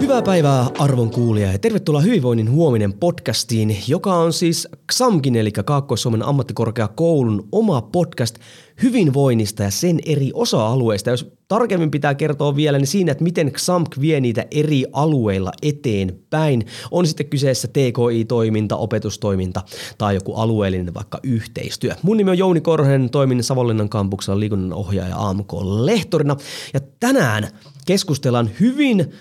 Hyvää päivää arvon kuulija ja tervetuloa Hyvinvoinnin huominen podcastiin, joka on siis XAMKin eli Kaakkois-Suomen ammattikorkeakoulun oma podcast hyvinvoinnista ja sen eri osa-alueista. Jos tarkemmin pitää kertoa vielä, niin siinä, että miten XAMK vie niitä eri alueilla eteenpäin. On sitten kyseessä TKI-toiminta, opetustoiminta tai joku alueellinen vaikka yhteistyö. Mun nimi on Jouni Korhonen, toimin Savonlinnan kampuksella liikunnanohjaaja AMK-lehtorina ja tänään keskustellaan hyvin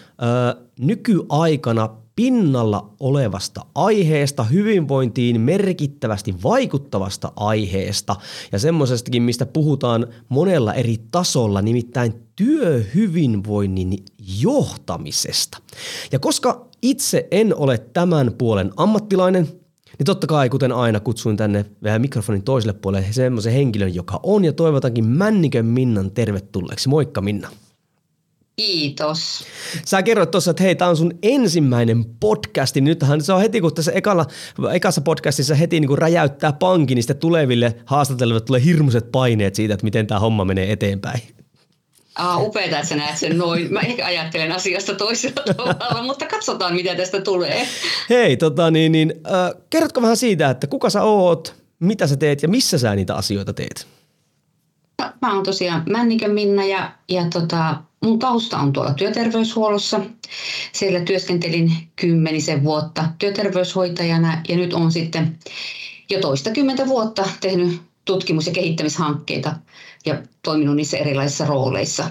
nykyaikana pinnalla olevasta aiheesta, hyvinvointiin merkittävästi vaikuttavasta aiheesta ja semmoisestakin, mistä puhutaan monella eri tasolla, nimittäin työhyvinvoinnin johtamisesta. Ja koska itse en ole tämän puolen ammattilainen, niin totta kai, kuten aina, kutsuin tänne vähän mikrofonin toiselle puolelle semmoisen henkilön, joka on, ja toivotankin Männikön Minnan tervetulleeksi. Moikka Minna. Kiitos. Sä kerroit tuossa, että hei, tää on sun ensimmäinen podcasti. Nythän se on heti, kun tässä ekassa podcastissa heti niin kuin räjäyttää pankin, niin sitten tuleville haastatteluille tulee hirmuiset paineet siitä, että miten tää homma menee eteenpäin. Upeeta, että sä näet sen noin. Mä ehkä ajattelen asiasta toisella tavalla, mutta katsotaan, mitä tästä tulee. Hei, kerrotko vähän siitä, että kuka sä oot, mitä sä teet ja missä sä niitä asioita teet? Mä oon tosiaan Männikkö Minna ja mun tausta on tuolla työterveyshuollossa. Siellä työskentelin 10 vuotta työterveyshoitajana ja nyt on sitten jo 20 vuotta tehnyt tutkimus- ja kehittämishankkeita ja toiminut niissä erilaisissa rooleissa.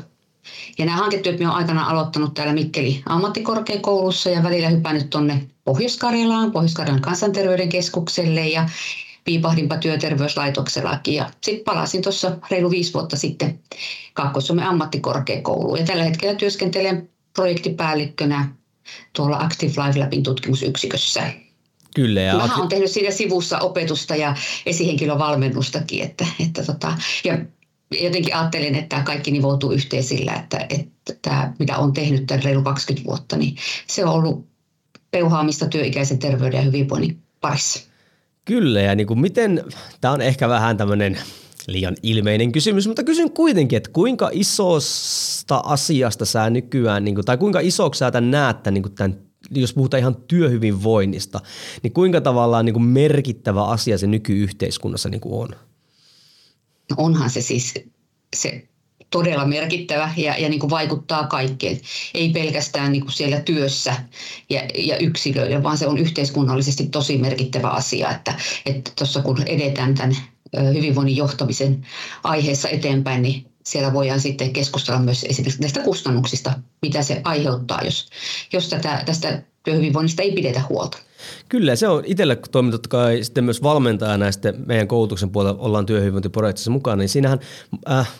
Ja nämä hanketyöt minä olen aikanaan aloittanut täällä Mikkeli-ammattikorkeakoulussa ja välillä hypännyt tuonne Pohjois-Karjalaan, Pohjois-Karjalan kansanterveyden keskukselle ja piipahdinpa Työterveyslaitoksellakin ja sitten palasin tuossa reilu 5 vuotta sitten Kaakkois-Suomen ammattikorkeakouluun ja tällä hetkellä työskentelen projektipäällikkönä tuolla Active Life Labin tutkimusyksikössä. Kyllä. Ja olen tehnyt siinä sivussa opetusta ja esihenkilövalmennustakin ja jotenkin ajattelin, että tämä kaikki nivoutuu yhteen sillä, että tämä, mitä olen tehnyt tämän reilu 20 vuotta, niin se on ollut peuhaamista työikäisen terveyden ja hyvinvoinnin parissa. Kyllä, ja niin kuin miten, tämä on ehkä vähän tämmöinen liian ilmeinen kysymys, mutta kysyn kuitenkin, että kuinka isosta asiasta sä nykyään, niin kuin, tai kuinka isoksi sä tämän näet, niin tämän, jos puhutaan ihan työhyvinvoinnista, niin kuinka tavallaan niin kuin merkittävä asia se nykyyhteiskunnassa niin kuin on? No onhan se siis se todella merkittävä ja niin kuin vaikuttaa kaikkeen, ei pelkästään niin kuin siellä työssä ja yksilöillä, vaan se on yhteiskunnallisesti tosi merkittävä asia, että tuossa kun edetään tämän hyvinvoinnin johtamisen aiheessa eteenpäin, niin siellä voidaan sitten keskustella myös esimerkiksi näistä kustannuksista, mitä se aiheuttaa, jos tästä työhyvinvoinnista ei pidetä huolta. Kyllä, se on itsellä toiminut, totta kai sitten myös valmentajana ja sitten meidän koulutuksen puolella ollaan työhyvinvointiprojektissa mukana, niin siinähän,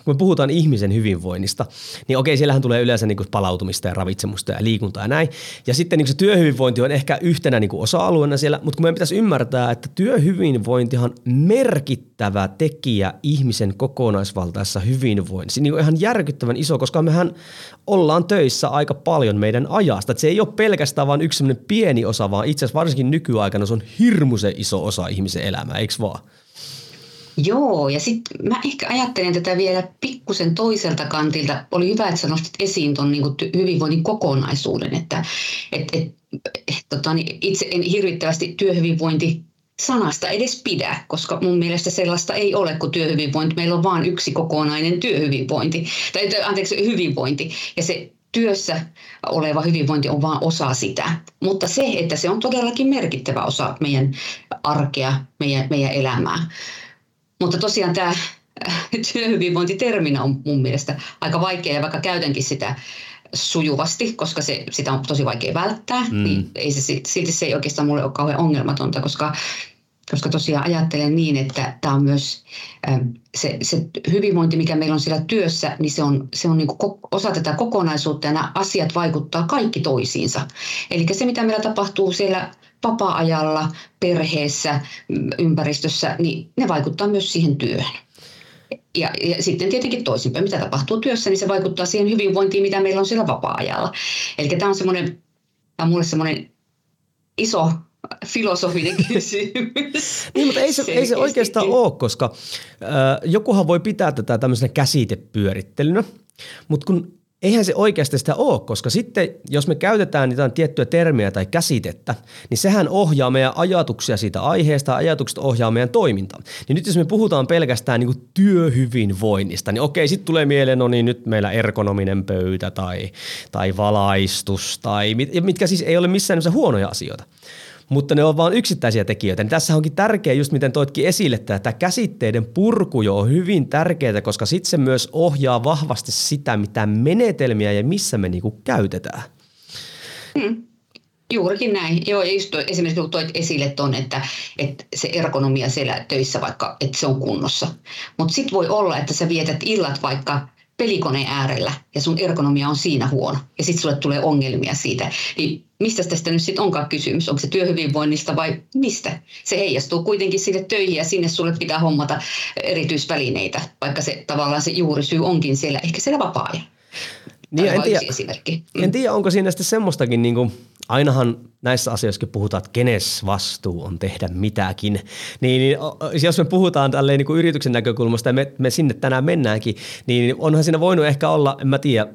kun me puhutaan ihmisen hyvinvoinnista, niin okei, siellähän tulee yleensä niin kuin palautumista ja ravitsemusta ja liikuntaa ja näin, ja sitten niin kuin se työhyvinvointi on ehkä yhtenä niin kuin osa-alueena siellä, mutta kun meidän pitäisi ymmärtää, että työhyvinvointihan merkittävä tekijä ihmisen kokonaisvaltaisessa hyvinvoinnissa, niin kuin ihan järkyttävän iso, koska mehän ollaan töissä aika paljon meidän ajasta, että se ei ole pelkästään vaan yksi sellainen pieni osa, vaan itse asiassa varsinkin nykyaikana se on hirmuisen iso osa ihmisen elämää, eikö vaan? Joo, ja sitten mä ehkä ajattelen tätä vielä pikkusen toiselta kantilta. Oli hyvä, että sä nostit esiin tuon niinku hyvinvoinnin kokonaisuuden, että itse en hirvittävästi työhyvinvointi sanasta edes pidä, koska mun mielestä sellaista ei ole kuin työhyvinvointi. Meillä on vain yksi kokonainen työhyvinvointi, hyvinvointi, ja se työssä oleva hyvinvointi on vain osa sitä, mutta se, että se on todellakin merkittävä osa meidän arkea, meidän elämää. Mutta tosiaan tämä työhyvinvointiterminä on mun mielestä aika vaikea, ja vaikka käytänkin sitä sujuvasti, koska sitä on tosi vaikea välttää, niin ei se, silti se ei oikeastaan mulle ole kauhean ongelmatonta, koska koska tosiaan ajattelen niin, että tämä on myös se hyvinvointi, mikä meillä on siellä työssä, niin se on niin kuin osa tätä kokonaisuutta ja nämä asiat vaikuttaa kaikki toisiinsa. Eli se, mitä meillä tapahtuu siellä vapaa-ajalla, perheessä, ympäristössä, niin ne vaikuttaa myös siihen työhön. Ja sitten tietenkin toisinpäin, mitä tapahtuu työssä, niin se vaikuttaa siihen hyvinvointiin, mitä meillä on siellä vapaa-ajalla. Eli tämä on mulle semmoinen iso filosofinen kysymys. Niin, mutta ei se oikeastaan ole, koska jokuhan voi pitää tätä tämmöisenä käsitepyörittelynä, mutta kun eihän se oikeasti sitä ole, koska sitten jos me käytetään jotain tiettyä termiä tai käsitettä, niin sehän ohjaa meidän ajatuksia siitä aiheesta, ajatukset ohjaa meidän toimintaa. Niin nyt jos me puhutaan pelkästään niin kuin työhyvinvoinnista, niin okei, sitten tulee mieleen, no niin nyt meillä ergonominen pöytä tai valaistus, tai mitkä siis ei ole missään nimessä huonoja asioita. Mutta ne on vain yksittäisiä tekijöitä. Niin tässä onkin tärkeää, just miten toitkin esille, että tämä käsitteiden purku jo on hyvin tärkeää, koska sitten se myös ohjaa vahvasti sitä, mitä menetelmiä ja missä me niinku käytetään. Juurikin näin. Joo, ja just esimerkiksi kun toit esille tuon, että se ergonomia siellä töissä vaikka, että se on kunnossa. Mutta sitten voi olla, että sä vietät illat vaikka pelikoneen äärellä ja sun ergonomia on siinä huono ja sitten sulle tulee ongelmia siitä. Niin mistä tästä nyt sitten onkaan kysymys? Onko se työhyvinvoinnista vai mistä? Se heijastuu kuitenkin sinne töihin ja sinne sulle pitää hommata erityisvälineitä, vaikka se tavallaan se juurisyy onkin siellä, ehkä siellä vapaa-ajalla. Niin, en tiedä, onko siinä sitten semmoistakin, niin kuin, ainahan näissä asioissa puhutaan, että kenes vastuu on tehdä mitäkin. Niin jos me puhutaan tälleen niin kuin yrityksen näkökulmasta ja me sinne tänään mennäänkin, niin onhan siinä voinut ehkä olla, en mä tiedä,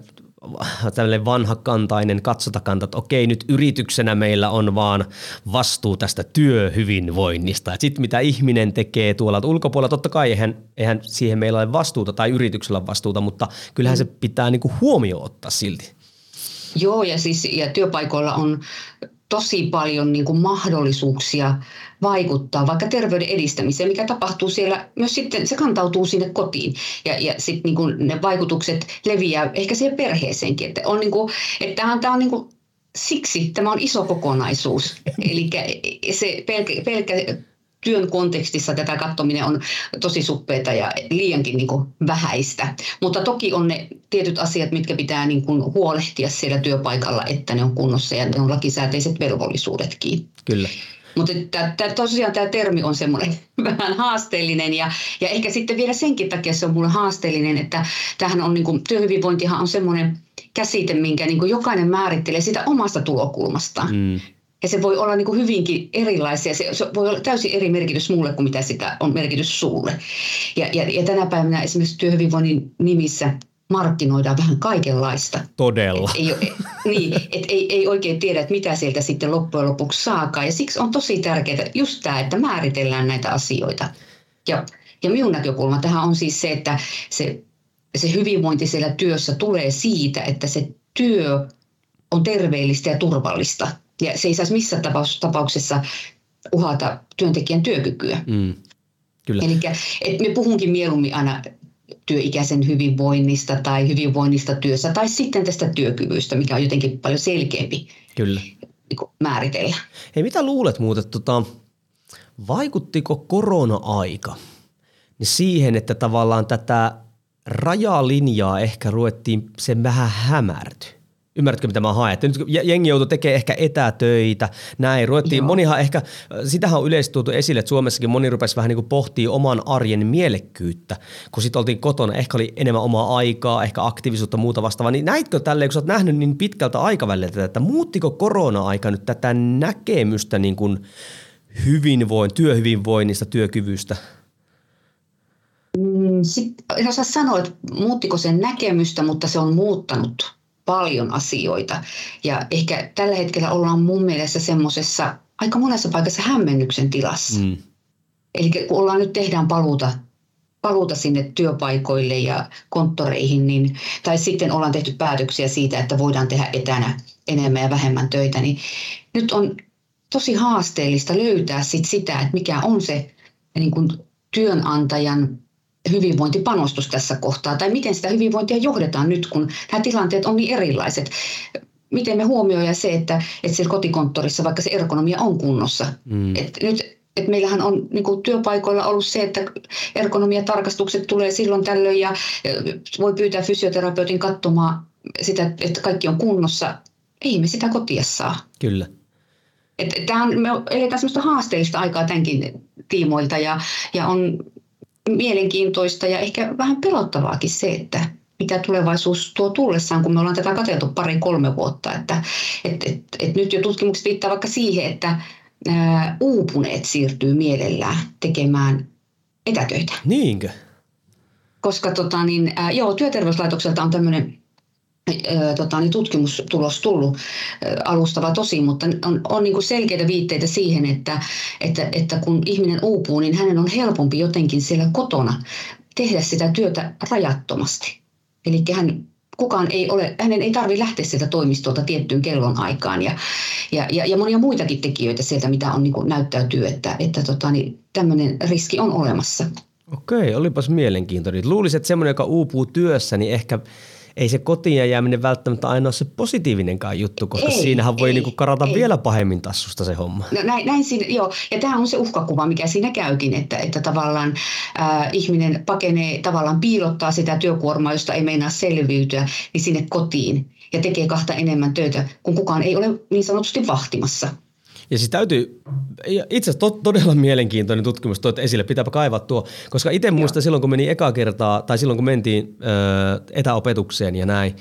tämmöinen vanhakantainen katsotakanta, että okei, nyt yrityksenä meillä on vaan vastuu tästä työhyvinvoinnista. Sitten mitä ihminen tekee tuolla ulkopuolella, totta kai eihän siihen meillä ole vastuuta tai yrityksellä ole vastuuta, mutta kyllähän se pitää niinku huomioon ottaa silti. Joo, ja työpaikoilla on tosi paljon niin kuin mahdollisuuksia vaikuttaa vaikka terveyden edistämiseen, mikä tapahtuu siellä myös sitten, se kantautuu sinne kotiin ja sitten niin kuin ne vaikutukset leviää ehkä siihen perheeseenkin, että on niin kuin, että tämä on niin kuin, siksi tämä on iso kokonaisuus, eli se pelkkä työn kontekstissa tätä katsominen on tosi suppeata ja liiankin niin kuin vähäistä, mutta toki on ne tietyt asiat, mitkä pitää niin kuin huolehtia siellä työpaikalla, että ne on kunnossa ja ne on lakisääteiset velvollisuudetkin. Kyllä. Mutta tosiaan tämä termi on semmoinen vähän haasteellinen ja ehkä sitten vielä senkin takia se on mulle haasteellinen, että tämähän on niin kuin, työhyvinvointihan on semmoinen käsite, minkä niin kuin jokainen määrittelee sitä omasta tulokulmastaan. Ja se voi olla niin kuin hyvinkin erilaisia, se voi olla täysin eri merkitys mulle kuin mitä sitä on merkitys sulle. Ja tänä päivänä esimerkiksi työhyvinvoinnin nimissä markkinoidaan vähän kaikenlaista. Todella. Ei oikein tiedä, että mitä sieltä sitten loppujen lopuksi saakaan. Ja siksi on tosi tärkeää just tämä, että määritellään näitä asioita. Ja minun näkökulma tähän on siis se, että se hyvinvointi siellä työssä tulee siitä, että se työ on terveellistä ja turvallista. Ja se ei saisi missään tapauksessa uhata työntekijän työkykyä. Kyllä. Eli me puhunkin mieluummin aina työikäisen hyvinvoinnista tai hyvinvoinnista työssä tai sitten tästä työkyvystä, mikä on jotenkin paljon selkeämpi Kyllä. määritellä. Hei, mitä luulet muuten, vaikuttiko korona-aika siihen, että tavallaan tätä rajalinjaa ehkä ruvettiin sen vähän hämärtyä? Ymmärrätkö, mitä mä haen? Nyt jengi joutui tekemään ehkä etätöitä, näin ruvettiin. Joo. Monihan ehkä, sitähän on yleisesti tuotu esille, että Suomessakin moni rupesi vähän niin kuin pohtia oman arjen mielekkyyttä, kun sitten oltiin kotona, ehkä oli enemmän omaa aikaa, ehkä aktiivisuutta, muuta vastaavaa. Niin näitkö tälleen, kun sä oot nähnyt niin pitkältä aikavälillä tätä, että muuttiko korona-aika nyt tätä näkemystä niin kuin työhyvinvoinnista, työkyvystä? Sitten en osaa sanoa, että muuttiko sen näkemystä, mutta se on muuttanut paljon asioita ja ehkä tällä hetkellä ollaan mun mielestä semmoisessa aika monessa paikassa hämmennyksen tilassa. Eli kun nyt tehdään paluuta sinne työpaikoille ja konttoreihin, niin, tai sitten ollaan tehty päätöksiä siitä, että voidaan tehdä etänä enemmän ja vähemmän töitä, niin nyt on tosi haasteellista löytää sitä, että mikä on se niin kuin työnantajan hyvinvointipanostus tässä kohtaa, tai miten sitä hyvinvointia johdetaan nyt, kun nämä tilanteet on niin erilaiset. Miten me huomioidaan se, että siellä kotikonttorissa vaikka se ergonomia on kunnossa. Että nyt Et meillähän on niin kuin työpaikoilla ollut se, että ergonomiatarkastukset tulee silloin tällöin ja voi pyytää fysioterapeutin katsomaan sitä, että kaikki on kunnossa. Ei me sitä kotia saa. Kyllä. Me eletään sellaista haasteista aikaa tämänkin tiimoilta ja on mielenkiintoista ja ehkä vähän pelottavaakin se, että mitä tulevaisuus tuo tullessaan, kun me ollaan tätä katseltu 2-3 vuotta. Että nyt jo tutkimukset viittaa vaikka siihen, että uupuneet siirtyy mielellään tekemään etätöitä. Niinkö? Koska Työterveyslaitokselta on tämmöinen tutkimustulos tullut alustava tosi, mutta on niin kuin selkeitä viitteitä siihen, että kun ihminen uupuu, niin hänen on helpompi jotenkin siellä kotona tehdä sitä työtä rajattomasti. Eli hänen ei tarvitse lähteä sieltä toimistolta tiettyyn kellon aikaan ja monia muitakin tekijöitä sieltä, mitä on niin kuin näyttäytyy, että tämmöinen riski on olemassa. Okei, olipas mielenkiintoinen. Luulisin, että semmoinen, joka uupuu työssä, niin ehkä ei se kotiin jääminen välttämättä aina ole se positiivinenkaan juttu, koska siinähän voi karata vielä pahemmin tassusta se homma. No näin siinä, joo. Ja tämä on se uhkakuva, mikä siinä käykin, että tavallaan ihminen pakenee, tavallaan piilottaa sitä työkuormaa, josta ei meinaa selviytyä, niin sinne kotiin ja tekee 2 enemmän töitä, kun kukaan ei ole niin sanotusti vahtimassa. Ja siis täytyy, itse asiassa todella mielenkiintoinen tutkimus toit esille, pitääpä kaivaa tuo, koska itse muistan silloin kun menin ekaa kertaa, tai silloin kun mentiin etäopetukseen ja näin,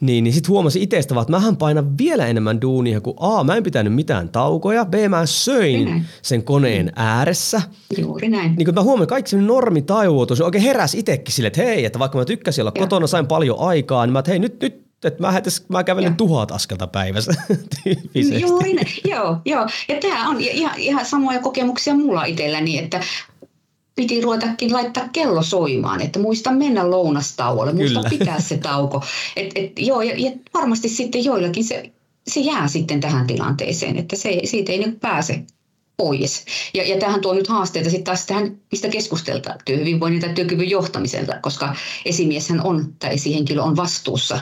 niin sitten huomasin itsestä vaan, että mähän painan vielä enemmän duunia, kun A, mä en pitänyt mitään taukoja, B, mä söin sen koneen ääressä. Juuri näin. Niin kun mä huomasin kaikki semmoinen normitajuotus, oikein heräsi itsekin sille, että hei, että vaikka mä tykkäsin olla kotona, sain paljon aikaa, niin mä, että hei nyt. Että mä kävelen 1000 askelta päivässä tyyppisesti. Joo. Ja tämä on ihan samoja kokemuksia mulla itselläni, että piti ruvetakin laittaa kello soimaan, että muista mennä lounastauolle, muista pitää se tauko. Ja varmasti sitten joillakin se jää sitten tähän tilanteeseen, että siitä ei nyt pääse pois. Ja tämähän tuo nyt haasteita sitten taas tähän, mistä keskustellaan työhyvinvoinnin tai työkyvyn johtamisella, koska esimieshän on tai esihenkilö on vastuussa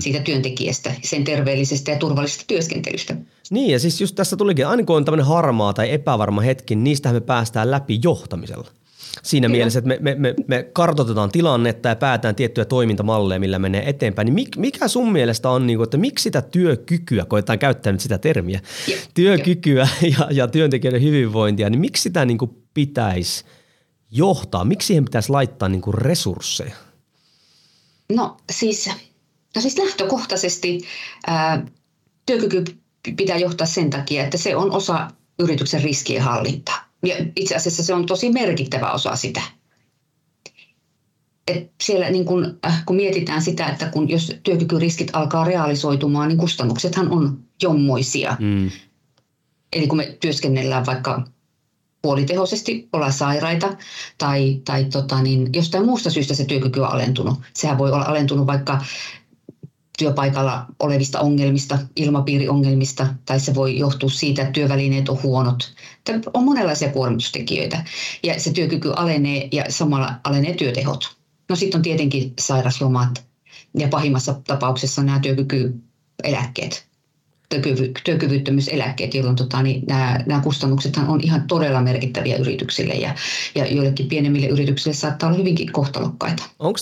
siitä työntekijästä, sen terveellisestä ja turvallisesta työskentelystä. Niin ja siis just tässä tulikin, aina kun on tämmöinen harmaa tai epävarma hetki, niin niistähän me päästään läpi johtamisella. Siinä mielessä, että me kartoitetaan tilannetta ja päätään tiettyjä toimintamalleja, millä menee eteenpäin. Niin mikä sun mielestä on, että miksi sitä työkykyä, koetaan käyttää nyt sitä termiä, työkykyä ja työntekijöiden hyvinvointia, niin miksi sitä pitäisi johtaa? Miksi siihen pitäisi laittaa resursseja? No siis lähtökohtaisesti työkyky pitää johtaa sen takia, että se on osa yrityksen riskien hallintaa. Ja itse asiassa se on tosi merkittävä osa sitä. Et siellä kun mietitään sitä, että jos työkykyriskit alkaa realisoitumaan, niin kustannuksethan on jommoisia. Eli kun me työskennellään vaikka puolitehoisesti, olla sairaita tai jostain muusta syystä se työkyky on alentunut. Sehän voi olla alentunut vaikka työpaikalla olevista ongelmista, ilmapiiriongelmista, tai se voi johtua siitä, että työvälineet on huonot. On monenlaisia kuormitustekijöitä, ja se työkyky alenee, ja samalla alenee työtehot. No sitten on tietenkin sairaslomat, ja pahimmassa tapauksessa nämä työkykyeläkkeet, työkyvyttömyyseläkkeet, jolloin nämä kustannuksethan on ihan todella merkittäviä yrityksille ja joillekin pienemmille yrityksille saattaa olla hyvinkin kohtalokkaita. Onko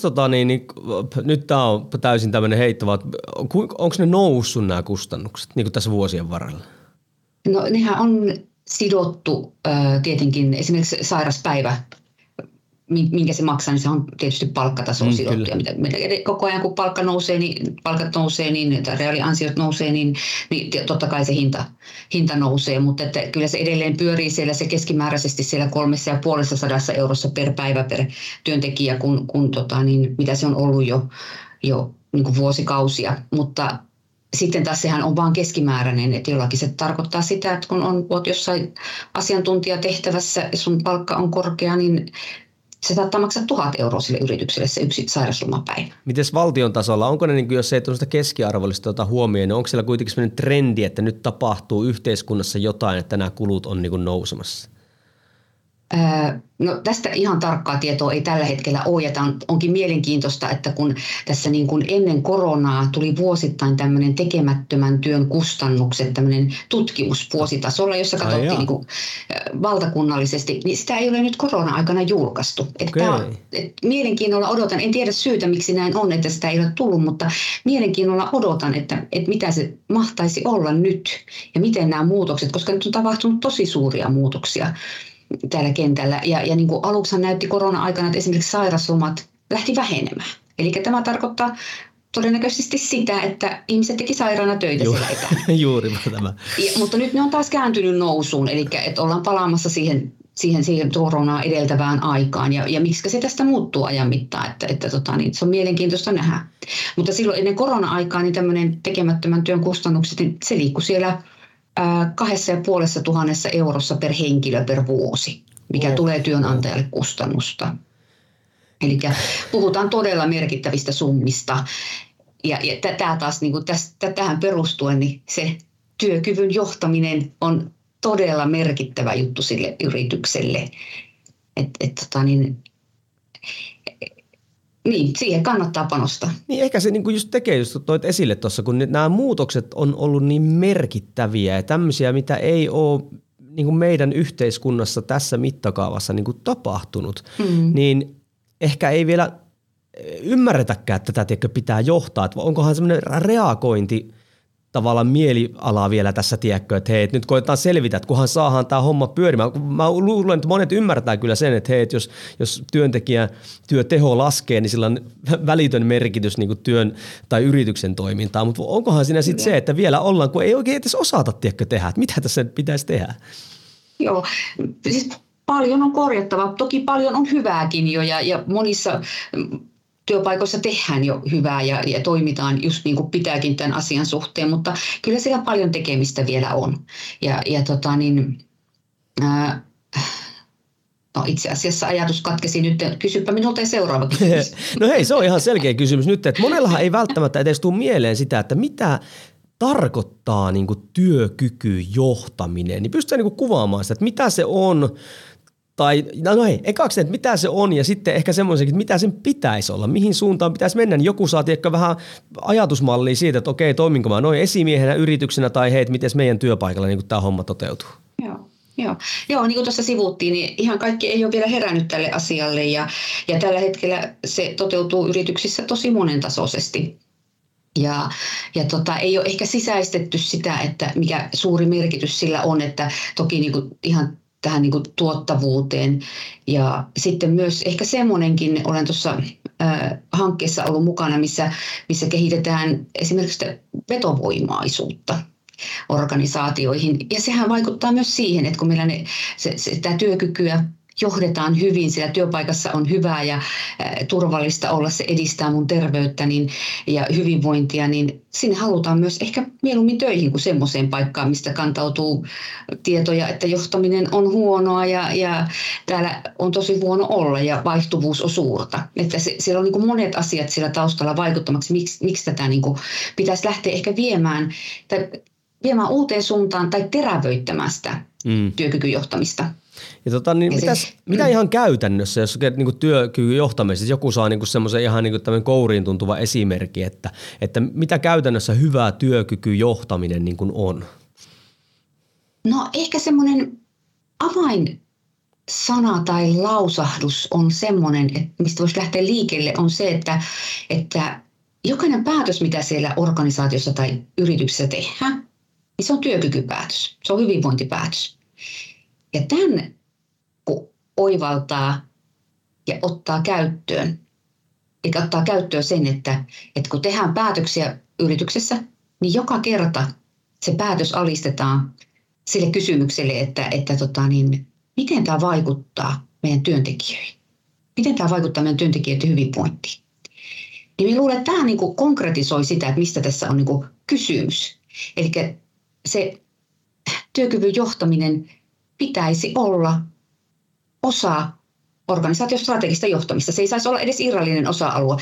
nyt tämä on täysin tämmöinen heittävä, onko ne noussut nämä kustannukset niin kuin tässä vuosien varrella? No nehän on sidottu tietenkin esimerkiksi sairaspäivä, minkä se maksaa, niin se on tietysti palkkatasoon sidottu. Koko ajan kun palkat nousee, reaaliansiot nousee, niin totta kai se hinta nousee, mutta että kyllä se edelleen pyörii siellä se keskimääräisesti siellä 350 eurossa per päivä per työntekijä, kun mitä se on ollut jo niin kuin vuosikausia, mutta sitten taas sehän on vaan keskimääräinen, että jollakin se tarkoittaa sitä, että kun olet jossain asiantuntijatehtävässä ja sun palkka on korkea, niin se saattaa maksaa 1000 euroa sille yritykselle se yksi sairauslomapäivä. Mites valtion tasolla? Onko ne, jos ei tuollaista keskiarvollista huomioon, niin onko siellä kuitenkin sellainen trendi, että nyt tapahtuu yhteiskunnassa jotain, että nämä kulut on nousemassa? No, tästä ihan tarkkaa tietoa ei tällä hetkellä ole, ja tämä onkin mielenkiintoista, että kun tässä niin kuin ennen koronaa tuli vuosittain tämmöinen tekemättömän työn kustannukset, tämmöinen tutkimus vuositasolla, jossa katsottiin niin kuin valtakunnallisesti, niin sitä ei ole nyt korona-aikana julkaistu. Että mielenkiinnolla odotan, en tiedä syytä miksi näin on, että sitä ei ole tullut, mutta mielenkiinnolla odotan, että mitä se mahtaisi olla nyt ja miten nämä muutokset, koska nyt on tapahtunut tosi suuria muutoksia tällä kentällä. Ja niin kuin aluksihan näytti korona-aikana, että esimerkiksi sairaslomat lähti vähenemään. Eli tämä tarkoittaa todennäköisesti sitä, että ihmiset teki sairaana töitä siellä etänä. Juuri tämä. Mutta nyt ne on taas kääntynyt nousuun, eli että ollaan palaamassa siihen koronaa edeltävään aikaan. Ja miksi se tästä muuttuu ajan mittaan, että se on mielenkiintoista nähdä. Mutta silloin ennen korona-aikaa niin tämmöinen tekemättömän työn kustannukset, niin se liikkui siellä 2,5 eurossa per henkilö per vuosi, mikä tulee työnantajalle kustannusta. Eli puhutaan todella merkittävistä summista. Ja tätä taas, niin kuin tähän perustuen, niin se työkyvyn johtaminen on todella merkittävä juttu sille yritykselle. Niin, siihen kannattaa panostaa. Niin, ehkä se niin kuin just tekee, just toit esille tuossa, kun nämä muutokset on ollut niin merkittäviä ja tämmöisiä, mitä ei ole niin kuin meidän yhteiskunnassa tässä mittakaavassa niin kuin tapahtunut, niin ehkä ei vielä ymmärretäkään, että tätä pitää johtaa. Että onkohan semmoinen reagointi tavallaan mielialaa vielä tässä, tiedätkö, että hei, nyt koetaan selvitä, että kunhan saadaan tämä homma pyörimään. Mä luulen, että monet ymmärtää kyllä sen, että hei, että jos työntekijän työteho laskee, niin sillä on välitön merkitys niin kuin työn tai yrityksen toimintaan. Mutta onkohan siinä sitten se, että vielä ollaan, kun ei oikein edes osata, tiedätkö, tehdä, että mitä tässä pitäisi tehdä? Joo, siis paljon on korjattavaa. Toki paljon on hyvääkin jo ja monissa työpaikoissa tehdään jo hyvää ja toimitaan just niin kuin pitääkin tämän asian suhteen, mutta kyllä siellä paljon tekemistä vielä on. No itse asiassa ajatus katkesi nyt, kysypä minulta ja seuraava kysymys. No hei, se on ihan selkeä kysymys nyt, että monellahan ei välttämättä edes tule mieleen sitä, että mitä tarkoittaa niin kuin työkykyjohtaminen, niin pystytään niin kuin kuvaamaan sitä, että mitä se on. Tai, no ei, ekaksi, että mitä se on ja sitten ehkä semmoisenkin, että mitä sen pitäisi olla, mihin suuntaan pitäisi mennä. Joku saa ehkä vähän ajatusmallia siitä, että okei, toiminko mä noin esimiehenä yrityksenä tai hei, miten meidän työpaikalla niin tämä homma toteutuu. Joo, niin kuin tuossa sivuuttiin, niin ihan kaikki ei ole vielä herännyt tälle asialle ja tällä hetkellä se toteutuu yrityksissä tosi monentasoisesti. Ja ei ole ehkä sisäistetty sitä, että mikä suuri merkitys sillä on, että toki niin kuin ihan tähän niin kuin tuottavuuteen ja sitten myös ehkä semmoinenkin, olen tuossa hankkeessa ollut mukana, missä kehitetään esimerkiksi vetovoimaisuutta organisaatioihin ja sehän vaikuttaa myös siihen, että kun meillä sitä työkykyä johdetaan hyvin, siellä työpaikassa on hyvää ja turvallista olla, se edistää mun terveyttä ja hyvinvointia, niin sinne halutaan myös ehkä mieluummin töihin kuin semmoiseen paikkaan, mistä kantautuu tietoja, että johtaminen on huonoa ja täällä on tosi huono olla ja vaihtuvuus on suurta. Että siellä on niin kuin monet asiat siellä taustalla vaikuttamaksi, miksi tätä niin kuin pitäisi lähteä ehkä viemään uuteen suuntaan tai terävöittämään sitä työkykyjohtamista. Ja mitä ihan käytännössä, jos niinku työkyvyn johtamisessa joku saa niinku semmoisen ihan niinku tämän kouriin tuntuva esimerkki, että mitä käytännössä hyvää työkyky johtaminen niinku on? No ehkä semmoinen avainsana tai lausahdus on semmoinen, että mistä voisi lähteä liikelle, on se, että jokainen päätös, mitä siellä organisaatiossa tai yrityksessä tehdään, niin se on työkykypäätös, se on hyvinvointipäätös. Ja tämän kun oivaltaa ja ottaa käyttöön, eli ottaa käyttöön sen, että kun tehdään päätöksiä yrityksessä, niin joka kerta se päätös alistetaan sille kysymykselle, että miten tämä vaikuttaa meidän työntekijöihin, miten tämä vaikuttaa meidän työntekijöiden hyvinvointiin. Niin minä luulen, että tämä niin kuin konkretisoi sitä, että mistä tässä on niin kuin kysymys. Eli se työkyvyn johtaminen pitäisi olla osa organisaatiostrategista johtamista. Se ei saisi olla edes irrallinen osa-alue.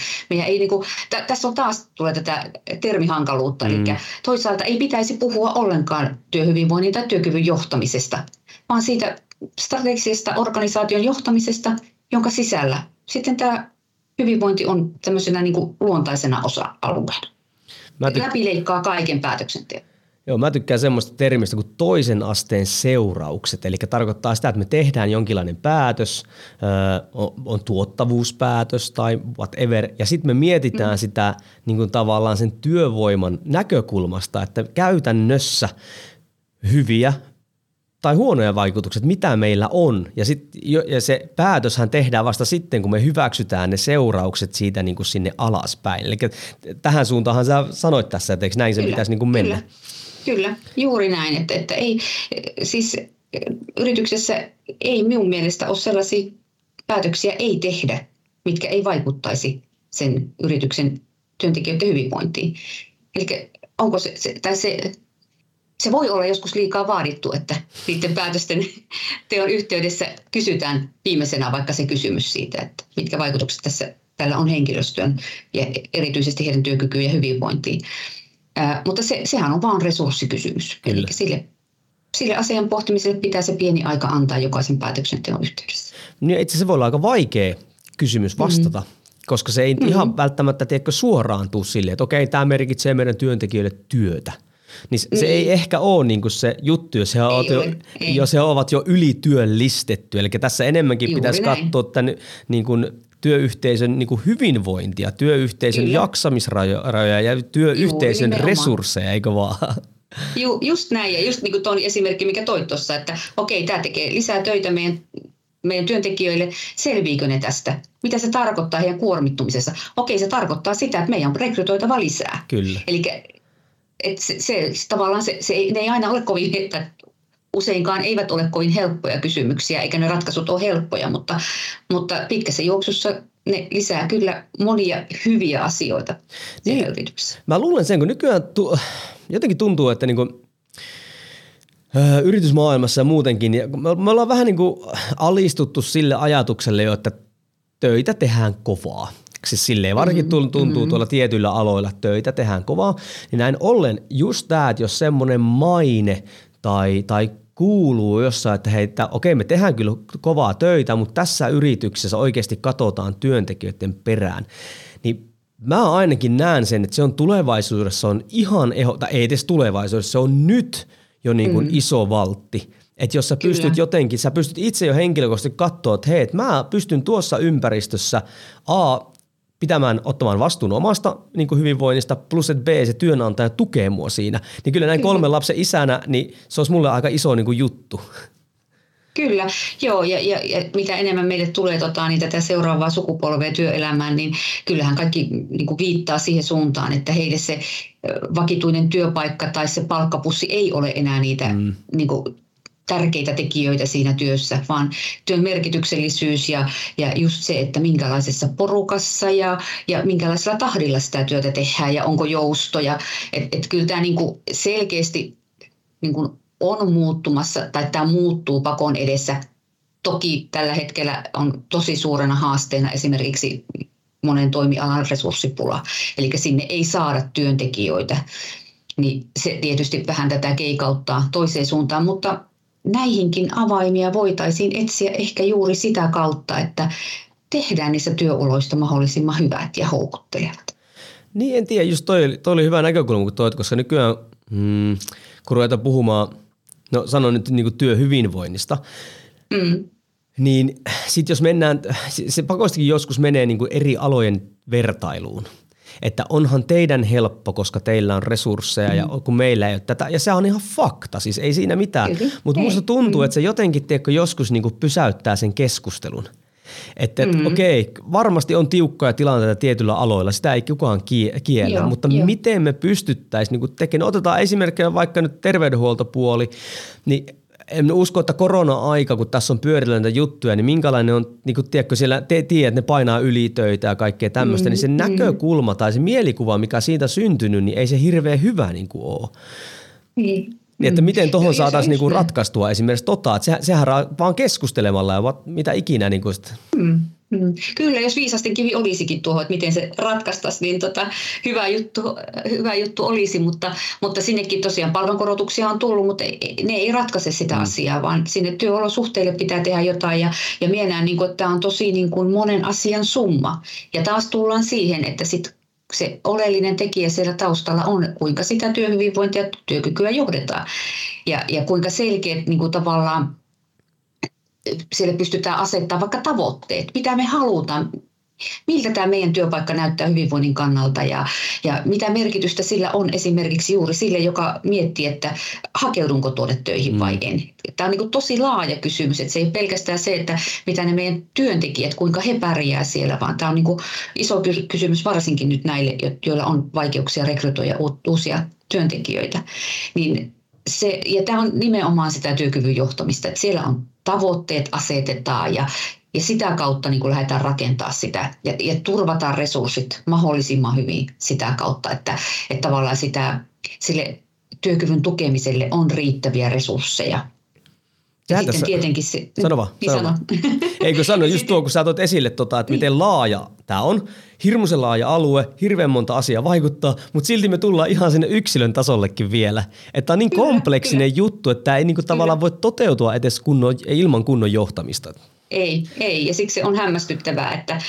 Tässä on taas tulee tätä termihankaluutta, eli toisaalta ei pitäisi puhua ollenkaan työhyvinvoinnin tai työkyvyn johtamisesta, vaan siitä strategisesta organisaation johtamisesta, jonka sisällä sitten tämä hyvinvointi on tämmöisenä niin kuin luontaisena osa-alueena. Läpileikkaa kaiken päätöksenteon. Joo, mä tykkään semmoista termistä kuin toisen asteen seuraukset, eli tarkoittaa sitä, että me tehdään jonkinlainen päätös, on tuottavuuspäätös tai whatever, ja sitten me mietitään sitä niin kuin tavallaan sen työvoiman näkökulmasta, että käytännössä hyviä tai huonoja vaikutukset, mitä meillä on, ja se päätöshän tehdään vasta sitten, kun me hyväksytään ne seuraukset siitä niin kuin sinne alaspäin. Eli tähän suuntaanhan sä sanoit tässä, että eikö näin se pitäisi niin kuin mennä? Kyllä, juuri näin, että ei, siis yrityksessä ei minun mielestä ole sellaisia päätöksiä ei tehdä, mitkä ei vaikuttaisi sen yrityksen työntekijöiden hyvinvointiin. Eli onko se voi olla joskus liikaa vaadittu, että niiden päätösten teon yhteydessä kysytään viimeisenä vaikka se kysymys siitä, että mitkä vaikutukset tällä on henkilöstön ja erityisesti heidän työkykyyn ja hyvinvointiin. Mutta sehän on vaan resurssikysymys. Eli sille asian pohtimiselle pitää se pieni aika antaa jokaisen päätöksenteon yhteydessä. No itse asiassa se voi olla aika vaikea kysymys vastata, koska se ei ihan välttämättä suoraan tule silleen, että okei, tämä merkitsee meidän työntekijöille työtä. Niin se ei ehkä ole niin kuin se juttu, jos he ovat jo ylityöllistetty. Eli tässä enemmänkin juuri pitäisi näin katsoa tämän niin kuin työyhteisön niin kuin hyvinvointia, työyhteisön jaksamisrajoja ja työyhteisön resursseja, eikö vaan? Just näin, ja just niin kuin tuon esimerkki, mikä toi tuossa, että okei, tämä tekee lisää töitä meidän työntekijöille, selviikö ne tästä? Mitä se tarkoittaa heidän kuormittumisessa? Okei, se tarkoittaa sitä, että meidän on rekrytoitava lisää. Kyllä. Eli ne ei aina ole kovin, että useinkaan eivät ole kovin helppoja kysymyksiä, eikä ne ratkaisut ole helppoja, mutta pitkässä juoksussa ne lisää kyllä monia hyviä asioita siellä yrityksessä. Mä luulen sen, kun nykyään jotenkin tuntuu, että niinku yritysmaailmassa ja muutenkin, ja me ollaan vähän niinku alistuttu sille ajatukselle jo, että töitä tehdään kovaa. Siis silleen varsinkin tuntuu tuolla tietyillä aloilla, töitä tehdään kovaa. Niin näin ollen just tämä, että jos semmoinen maine tai kuuluu jossain, että hei, okei, me tehdään kyllä kovaa töitä, mutta tässä yrityksessä oikeasti katsotaan työntekijöiden perään. Niin mä ainakin näen sen, että se on tulevaisuudessa on ihan tai ei edes tulevaisuudessa, se on nyt jo niin kuin iso valtti. Että jos sä pystyt jotenkin, sä pystyt itse jo henkilökohtaisesti katsoa, että hei, että mä pystyn tuossa ympäristössä ottamaan vastuun omasta niin kuin hyvinvoinnista, plus että B, se työnantaja tukee mua siinä. Niin kyllä näin 3 lapsen isänä, niin se olisi mulle aika iso niin kuin juttu. Kyllä, joo, ja mitä enemmän meille tulee niin tätä seuraavaa sukupolvea työelämään, niin kyllähän kaikki niin kuin viittaa siihen suuntaan, että heille se vakituinen työpaikka tai se palkkapussi ei ole enää niitä niin kuin tärkeitä tekijöitä siinä työssä, vaan työn merkityksellisyys ja just se, että minkälaisessa porukassa ja minkälaisella tahdilla sitä työtä tehdään ja onko joustoja. Et kyllä tämä niinku selkeästi niinku on muuttumassa tai tämä muuttuu pakon edessä. Toki tällä hetkellä on tosi suurena haasteena esimerkiksi monen toimialan resurssipula, eli sinne ei saada työntekijöitä. Niin se tietysti vähän tätä keikauttaa toiseen suuntaan, mutta näihinkin avaimia voitaisiin etsiä ehkä juuri sitä kautta, että tehdään niistä työoloista mahdollisimman hyvät ja houkuttelevat. Niin, en tiedä, just toi oli hyvä näkökulma, koska nykyään kun ruvetaan puhumaan, sanon nyt niin kuin työhyvinvoinnista, niin sitten jos mennään, se pakostikin joskus menee niin kuin eri alojen vertailuun. Että onhan teidän helppo, koska teillä on resursseja ja kun meillä ei ole tätä. Ja se on ihan fakta, siis ei siinä mitään. Mutta musta tuntuu, että se jotenkin joskus niinku pysäyttää sen keskustelun. Että okei, varmasti on tiukkoja tilanteita tietyillä aloilla, sitä ei kukaan kiellä. Joo, mutta miten me pystyttäisiin niinku tekemään? Otetaan esimerkkinä vaikka nyt terveydenhuoltopuoli, niin en usko, että korona-aika, kun tässä on pyörillä näitä juttuja, niin minkälainen on, niin kun siellä että ne painaa ylitöitä ja kaikkea tämmöistä, niin se näkökulma tai se mielikuva, mikä siitä syntynyt, niin ei se hirveän hyvä niin kuin ole. Että miten tuohon saataisiin niin kuin ratkaistua esimerkiksi että sehän vaan keskustelemalla ja mitä ikinä. Niin kuin Kyllä, jos viisasten kivi olisikin tuohon, että miten se ratkaistaisiin, niin hyvä juttu olisi, mutta sinnekin tosiaan palkankorotuksia on tullut, mutta ne ei ratkaise sitä asiaa, vaan sinne työolosuhteille pitää tehdä jotain ja mienään, niin kuin, että tämä on tosi niin kuin monen asian summa. Ja taas tullaan siihen, että sit se oleellinen tekijä siellä taustalla on, kuinka sitä työhyvinvointia ja työkykyä johdetaan ja kuinka selkeät niin kuin tavallaan siellä pystytään asettamaan vaikka tavoitteet, mitä me halutaan, miltä tämä meidän työpaikka näyttää hyvinvoinnin kannalta ja mitä merkitystä sillä on esimerkiksi juuri sille, joka miettii, että hakeudunko tuonne töihin vai en. Tämä on niin kuin tosi laaja kysymys, että se ei ole pelkästään se, että mitä ne meidän työntekijät, kuinka he pärjää siellä, vaan tämä on niin kuin iso kysymys varsinkin nyt näille, joilla on vaikeuksia rekrytoida uusia työntekijöitä. Niin se, ja tämä on nimenomaan sitä työkyvyn johtamista, että siellä on tavoitteet asetetaan ja sitä kautta niin kuin lähdetään rakentamaan sitä ja turvataan resurssit mahdollisimman hyvin sitä kautta, että tavallaan sille työkyvyn tukemiselle on riittäviä resursseja. Ja sitten tietenkin se... Sano vaan. Eikö sano, just tuo kun sä toit esille, että miten laaja tämä on. Hirmuisen laaja alue, hirveän monta asiaa vaikuttaa, mutta silti me tullaan ihan sinne yksilön tasollekin vielä. Että tämä on niin kompleksinen juttu, että tämä ei niin kuin tavallaan voi toteutua edes ilman kunnon johtamista. Ei, ja siksi on hämmästyttävää, että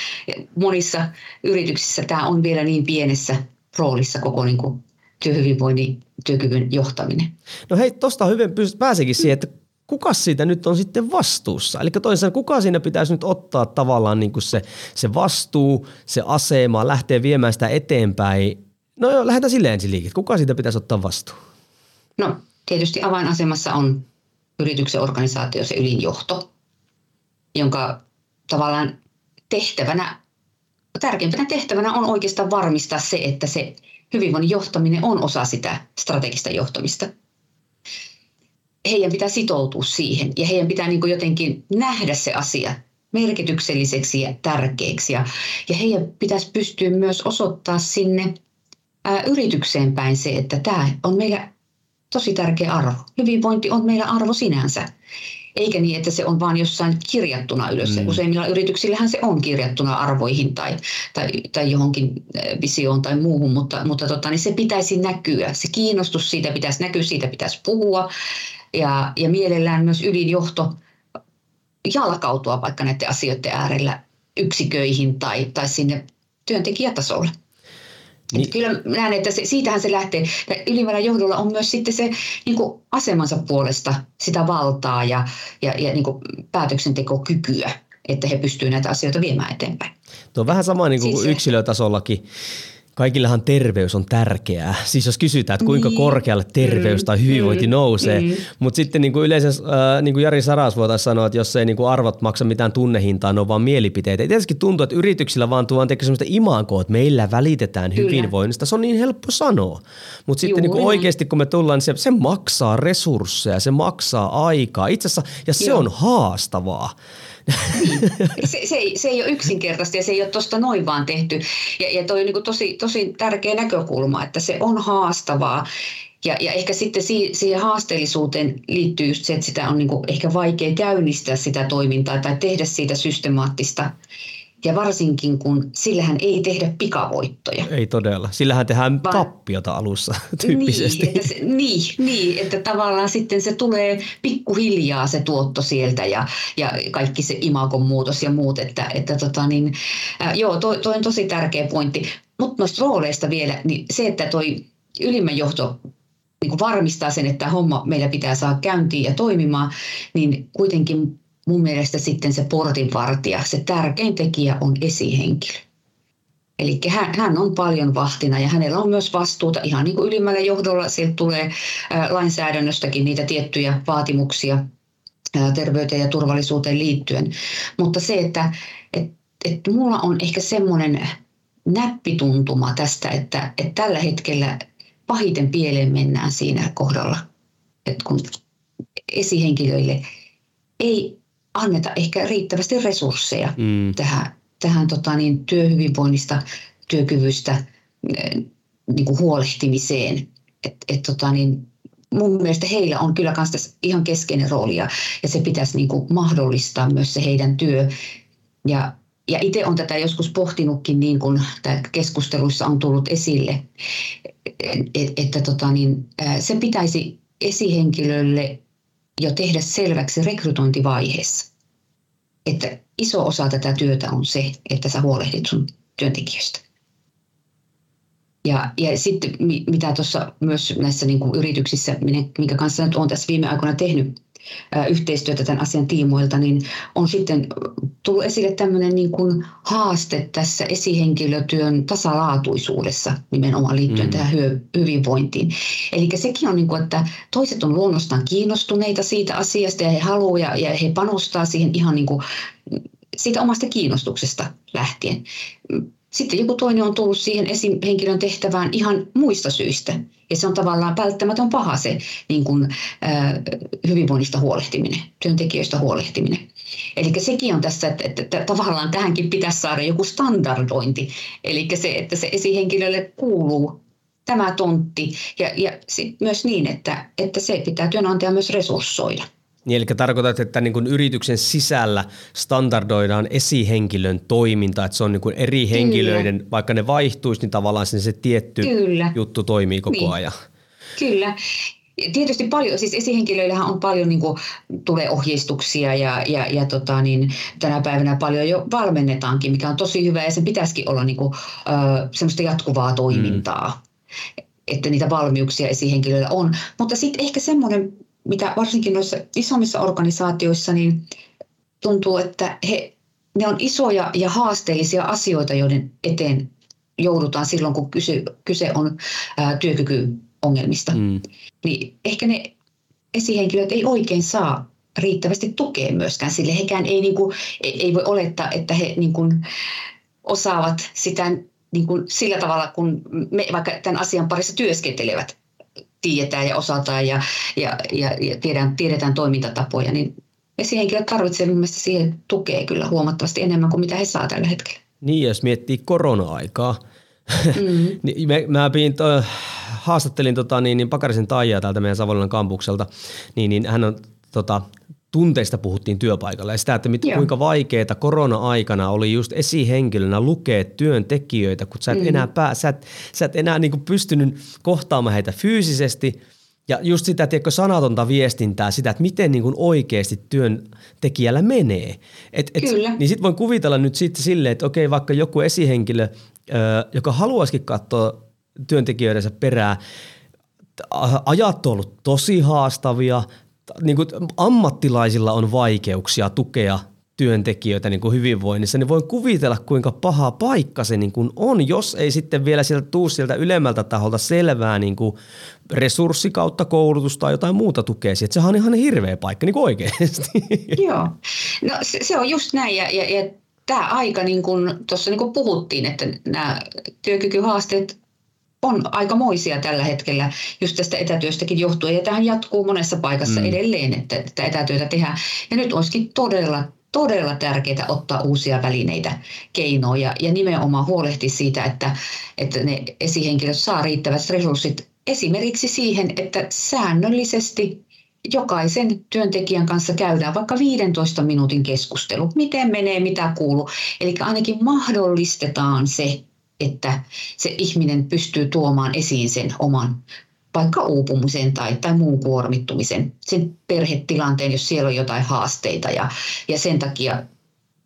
monissa yrityksissä tämä on vielä niin pienessä roolissa koko niin kuin työhyvinvoinnin, työkyvyn johtaminen. No hei, tuosta hyvin pääsekin siihen, että kuka siitä nyt on sitten vastuussa? Eli toisaalta kuka siinä pitäisi nyt ottaa tavallaan niin kuin se vastuu, se asema, lähteä viemään sitä eteenpäin? No joo, lähdetään silleen ensin liikkeelle. Kuka siitä pitäisi ottaa vastuu? No tietysti avainasemassa on yrityksen organisaatio, se ylin johto, jonka tavallaan tärkeimpänä tehtävänä on oikeastaan varmistaa se, että se hyvinvoinnin johtaminen on osa sitä strategista johtamista. Heidän pitää sitoutua siihen ja heidän pitää niin kuin jotenkin nähdä se asia merkitykselliseksi ja tärkeäksi. Ja heidän pitäisi pystyä myös osoittaa sinne yritykseen päin se, että tämä on meillä tosi tärkeä arvo. Hyvinvointi on meillä arvo sinänsä, eikä niin, että se on vaan jossain kirjattuna ylös. Useimmilla yrityksillähän se on kirjattuna arvoihin tai johonkin visioon tai muuhun, mutta niin se pitäisi näkyä. Se kiinnostus siitä pitäisi näkyä, siitä pitäisi puhua. Ja mielellään myös ylinjohto jalkautua vaikka näiden asioiden äärellä yksiköihin tai sinne työntekijätasolle. Niin. Kyllä näen, että siitähän se lähtee. Ylimmällä johdolla on myös sitten se niin kuin asemansa puolesta sitä valtaa ja niin kuin päätöksentekokykyä, että he pystyvät näitä asioita viemään eteenpäin. Tuo on vähän sama niin kuin yksilötasollakin. Kaikillahan terveys on tärkeää. Siis jos kysytään, että kuinka korkealle terveys tai hyvinvointi nousee. Mutta sitten niin kuin yleensä, niin kuin Jari Sarasvuo taisi sanoa, että jos ei niin kuin arvot maksa mitään tunnehintaa, ne on vaan mielipiteitä. Ja tietysti tuntuu, että yrityksillä vaan tuodaan sellaista imagoa, että meillä välitetään hyvinvoinnista. Se on niin helppo sanoa. Mutta sitten niin kuin oikeasti kun me tullaan, niin se maksaa resursseja, se maksaa aikaa itse asiassa ja se on haastavaa. Se ei ole yksinkertaista ja se ei ole tuosta noin vaan tehty. Ja toi on niin kuin tosi tärkeä näkökulma, että se on haastavaa. Ja ehkä sitten siihen haasteellisuuteen liittyy just se, että sitä on niin kuin ehkä vaikea käynnistää sitä toimintaa tai tehdä siitä systemaattista. Ja varsinkin, kun sillähän ei tehdä pikavoittoja. Ei todella. Sillähän tehdään tappiota alussa tyyppisesti. Että tavallaan sitten se tulee pikkuhiljaa se tuotto sieltä ja kaikki se imagon muutos ja muut. Toi on tosi tärkeä pointti. Mutta noista rooleista vielä, niin se, että toi ylimmän johto niin varmistaa sen, että homma meillä pitää saada käyntiin ja toimimaan, niin kuitenkin mun mielestä sitten se portinvartija, se tärkein tekijä on esihenkilö. Eli hän on paljon vahtina ja hänellä on myös vastuuta ihan niin kuin ylimmällä johdolla. Sieltä tulee lainsäädännöstäkin niitä tiettyjä vaatimuksia terveyteen ja turvallisuuteen liittyen. Mutta se, että mulla on ehkä semmoinen näppituntuma tästä, että tällä hetkellä pahiten pieleen mennään siinä kohdalla, että kun esihenkilöille ei anneta ehkä riittävästi resursseja tähän työhyvinvoinnista, työkyvystä niin kuin huolehtimiseen. Mun mielestä heillä on kyllä myös tässä ihan keskeinen rooli ja se pitäisi niin kuin mahdollistaa myös se heidän työ. Ja Ja itse olen tätä joskus pohtinutkin, niin kuin keskusteluissa on tullut esille, että se pitäisi esihenkilölle jo tehdä selväksi rekrytointivaiheessa. Että iso osa tätä työtä on se, että sä huolehdit sun työntekijöistä. Ja sitten mitä tuossa myös näissä niin kuin yrityksissä, minkä kanssa nyt olen tässä viime aikoina tehnyt yhteistyötä tämän asian tiimoilta, niin on sitten tullut esille tämmöinen niin kuin haaste tässä esihenkilötyön tasalaatuisuudessa nimenomaan liittyen tähän hyvinvointiin. Eli sekin on, niin kuin, että toiset on luonnostaan kiinnostuneita siitä asiasta ja he haluaa ja he panostaa siihen ihan niin kuin siitä omasta kiinnostuksesta lähtien. Sitten joku toinen on tullut siihen esihenkilön tehtävään ihan muista syistä. Ja se on tavallaan välttämätön paha se niin kuin, hyvinvoinnista huolehtiminen, työntekijöistä huolehtiminen. Eli sekin on tässä, että tavallaan tähänkin pitäisi saada joku standardointi. Eli se, että se esihenkilölle kuuluu tämä tontti ja sit myös niin, että se pitää työnantaja myös resurssoida. Niin, eli tarkoitat, että niin kuin yrityksen sisällä standardoidaan esihenkilön toiminta, että se on niin kuin eri henkilöiden, Kyllä. vaikka ne vaihtuisi, niin tavallaan se tietty Kyllä. juttu toimii koko niin. ajan. Kyllä. Tietysti paljon, siis esihenkilöillähän on paljon, niin kuin, tulee ohjeistuksia ja tänä päivänä paljon jo valmennetaankin, mikä on tosi hyvä ja sen pitäisikin olla niin kuin, semmoista jatkuvaa toimintaa, että niitä valmiuksia esihenkilöillä on. Mutta sitten ehkä semmoinen, mitä varsinkin noissa isommissa organisaatioissa niin tuntuu, että ne on isoja ja haasteellisia asioita, joiden eteen joudutaan silloin, kun kyse on työkykyongelmista. Niin ehkä ne esihenkilöt ei oikein saa riittävästi tukea myöskään sille. Hekään ei voi olettaa, että he niin kuin, osaavat sitä niin kuin, sillä tavalla, kun me vaikka tämän asian parissa työskentelevät. Tiedetään ja osataan ja tiedetään toimintatapoja, niin esihenkilöt tarvitsevat mielestäni siihen tukea kyllä huomattavasti enemmän kuin mitä he saa tällä hetkellä. Niin, jos miettii korona-aikaa. Niin mä haastattelin Pakarisen Taijaa täältä meidän Savonlinnan kampukselta, niin hän on tunteista puhuttiin työpaikalla ja sitä, että kuinka vaikeaa korona-aikana oli just esihenkilönä lukea työntekijöitä, kun sä et enää, sä et enää niin kuin pystynyt kohtaamaan heitä fyysisesti ja just sitä, tiedätkö, sanatonta viestintää, sitä, että miten niin kuin oikeasti työntekijällä menee. Niin sit voin kuvitella nyt sitten silleen, että okei, vaikka joku esihenkilö, joka haluaisikin katsoa työntekijöidensä perää, ajat on ollut tosi haastavia, niin kuin ammattilaisilla on vaikeuksia tukea työntekijöitä niin kuin hyvinvoinnissa, niin voin kuvitella, kuinka paha paikka se niin kuin on, jos ei sitten vielä sieltä ylemmältä taholta selvää niin kuin resurssikautta, koulutusta tai jotain muuta tukea. Sehän on ihan hirveä paikka, niin kuin oikeasti. Joo, no se on just näin ja tämä aika, niin kuin tuossa niin kuin puhuttiin, että nämä työkykyhaasteet on aikamoisia tällä hetkellä just tästä etätyöstäkin johtuen, ja tämähän jatkuu monessa paikassa edelleen, että etätyötä tehdään. Ja nyt olisikin todella, todella tärkeää ottaa uusia välineitä, keinoja, ja nimenomaan huolehtia siitä, että ne esihenkilöt saa riittävät resurssit esimerkiksi siihen, että säännöllisesti jokaisen työntekijän kanssa käydään vaikka 15 minuutin keskustelu. Miten menee, mitä kuuluu. Eli ainakin mahdollistetaan se, että se ihminen pystyy tuomaan esiin sen oman vaikka uupumisen tai muun kuormittumisen, sen perhetilanteen, jos siellä on jotain haasteita ja sen takia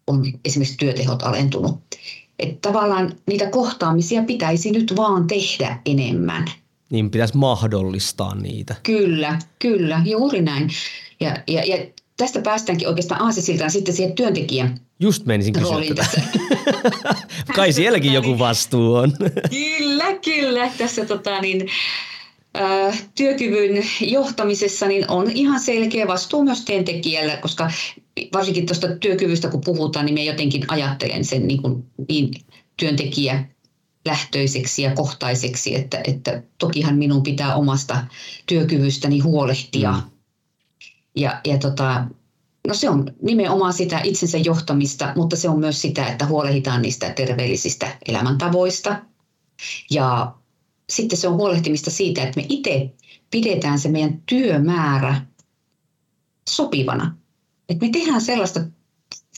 on esimerkiksi työtehot alentunut. Että tavallaan niitä kohtaamisia pitäisi nyt vaan tehdä enemmän. Niin pitäisi mahdollistaa niitä. Kyllä, juuri näin. Ja tästä päästäänkin oikeastaan aasisiltaan sitten siihen työntekijän. Just menisin kysyä tätä. Kai sielläkin joku vastuu on. Kyllä. Tässä työkyvyn johtamisessa niin on ihan selkeä vastuu myös työntekijällä, koska varsinkin tuosta työkyvystä kun puhutaan, niin me jotenkin ajattelen sen niin työntekijä lähtöiseksi ja kohtaiseksi, että tokihan minun pitää omasta työkyvystäni huolehtia. No se on nimenomaan sitä itsensä johtamista, mutta se on myös sitä, että huolehditaan niistä terveellisistä elämäntavoista. Ja sitten se on huolehtimista siitä, että me itse pidetään se meidän työmäärä sopivana. Että me tehdään sellaista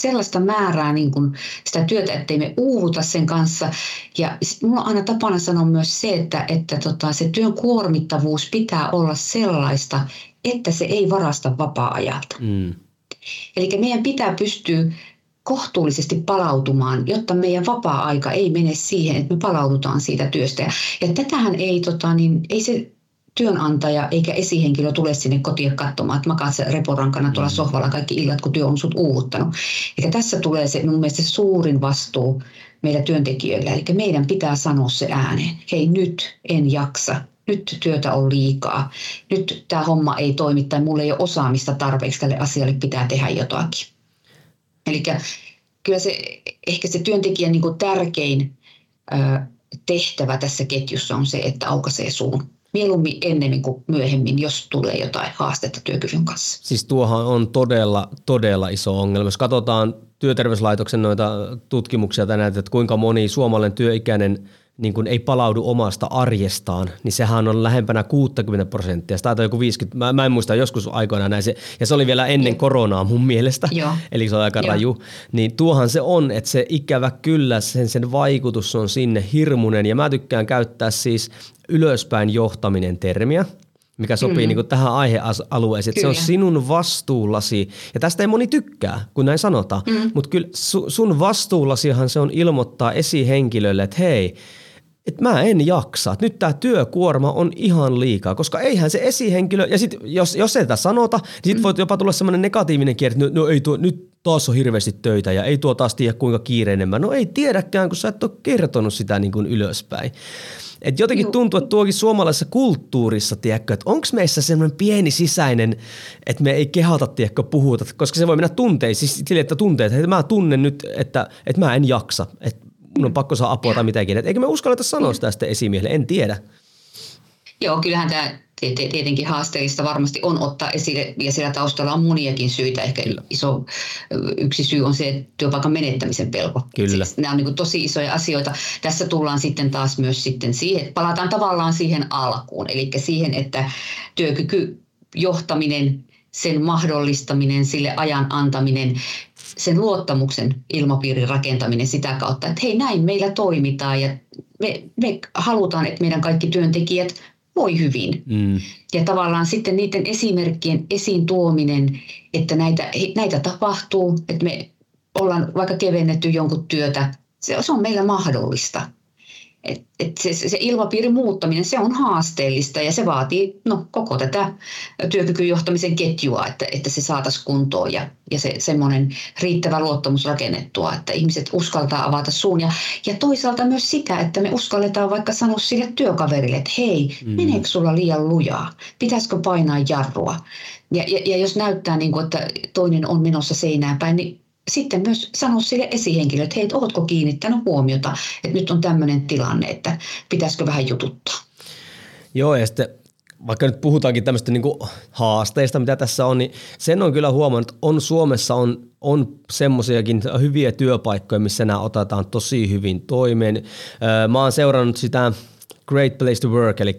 sellaista määrää niin kuin sitä työtä, ettei me uuvuta sen kanssa. Ja minulla on aina tapana sanoa myös se, että se työn kuormittavuus pitää olla sellaista, että se ei varasta vapaa-ajalta. Mm. Eli meidän pitää pystyä kohtuullisesti palautumaan, jotta meidän vapaa-aika ei mene siihen, että me palaudutaan siitä työstä. Ja tätähän ei se työnantaja eikä esihenkilö tule sinne kotiin katsomaan, että makaat se reporankana tuolla sohvalla kaikki illat, kun työ on sut uuvuttanut. Eli tässä tulee se mun mielestä suurin vastuu meidän työntekijöillä. Eli meidän pitää sanoa se ääneen. Hei, nyt en jaksa. Nyt työtä on liikaa. Nyt tämä homma ei toimi tai mulla ei ole osaamista tarpeeksi tälle asialle, pitää tehdä jotakin. Eli kyllä se työntekijän niin kuin tärkein tehtävä tässä ketjussa on se, että aukaisee suun. Mieluummin ennemmin kuin myöhemmin, jos tulee jotain haastetta työkyvyn kanssa. Siis tuohan on todella iso ongelma. Jos katsotaan Työterveyslaitoksen noita tutkimuksia tänään, että kuinka moni suomalainen työikäinen niin kun ei palaudu omasta arjestaan, niin sehän on lähempänä 60%. Se taitaa joku 50, mä en muista joskus aikoinaan näin se, ja se oli vielä ennen koronaa mun mielestä, eli se on aika raju. Niin tuohan se on, että se ikävä kyllä, sen vaikutus on sinne hirmuinen, ja mä tykkään käyttää siis ylöspäin johtaminen termiä, mikä sopii niin kuin tähän aihealueeseen, että se on sinun vastuullasi. Ja tästä ei moni tykkää, kun näin sanotaan, mutta kyllä sun vastuullasihan se on ilmoittaa esihenkilölle, että hei, että mä en jaksa, nyt tämä työkuorma on ihan liikaa, koska eihän se esihenkilö, ja sit jos ei tätä sanota, niin sitten voi jopa tulla semmoinen negatiivinen kierre, että no ei tuo, nyt taas on hirveästi töitä ja ei tuo taas tiedä kuinka kiireinen mä. No ei tiedäkään, kun sä et ole kertonut sitä niin kuin ylöspäin. Et jotenkin tuntuu, että tuokin suomalaisessa kulttuurissa, tiedätkö, että onko meissä semmoinen pieni sisäinen, että me ei kehata, tiedätkö, puhuta, koska se voi mennä tunteisiin, siis sille, että tunteet, että mä tunnen nyt, että mä en jaksa, että mun on pakko saada apua tai mitäkin. Et eikö me uskalleta sanoa sitä sitten esimiehelle, en tiedä. Joo, kyllähän tämä tietenkin haasteellista varmasti on ottaa esille, ja siellä taustalla on moniakin syitä. Ehkä yksi syy on se työpaikan menettämisen pelko. Kyllä. Siis nämä on niin tosi isoja asioita. Tässä tullaan sitten taas myös sitten siihen, palataan tavallaan siihen alkuun, eli siihen, että työkykyjohtaminen, sen mahdollistaminen, sille ajan antaminen, sen luottamuksen ilmapiirin rakentaminen sitä kautta, että hei, näin meillä toimitaan, ja me halutaan, että meidän kaikki työntekijät voi hyvin. Ja tavallaan sitten niiden esimerkkien esiin tuominen, että näitä tapahtuu, että me ollaan vaikka kevennetty jonkun työtä, se on meillä mahdollista. Se ilmapiirin muuttaminen, se on haasteellista ja se vaatii koko tätä työkykyjohtamisen ketjua, että se saataisiin kuntoon ja se semmoinen riittävä luottamus rakennettua, että ihmiset uskaltaa avata suun. Ja toisaalta myös sitä, että me uskalletaan vaikka sanoa sille työkaverille, että hei, meneekö sulla liian lujaa? Pitäisikö painaa jarrua? Ja jos näyttää, niin kuin, että toinen on menossa seinään päin, niin sitten myös sanoa sille esihenkilölle, että hei, ootko kiinnittänyt huomiota, että nyt on tämmöinen tilanne, että pitäisikö vähän jututtaa. Joo, ja sitten vaikka nyt puhutaankin tämmöistä niin kuin haasteista, mitä tässä on, niin sen on kyllä huomannut, että Suomessa on semmoisiakin hyviä työpaikkoja, missä nämä otetaan tosi hyvin toimeen. Mä oon seurannut sitä Great Place to Work, eli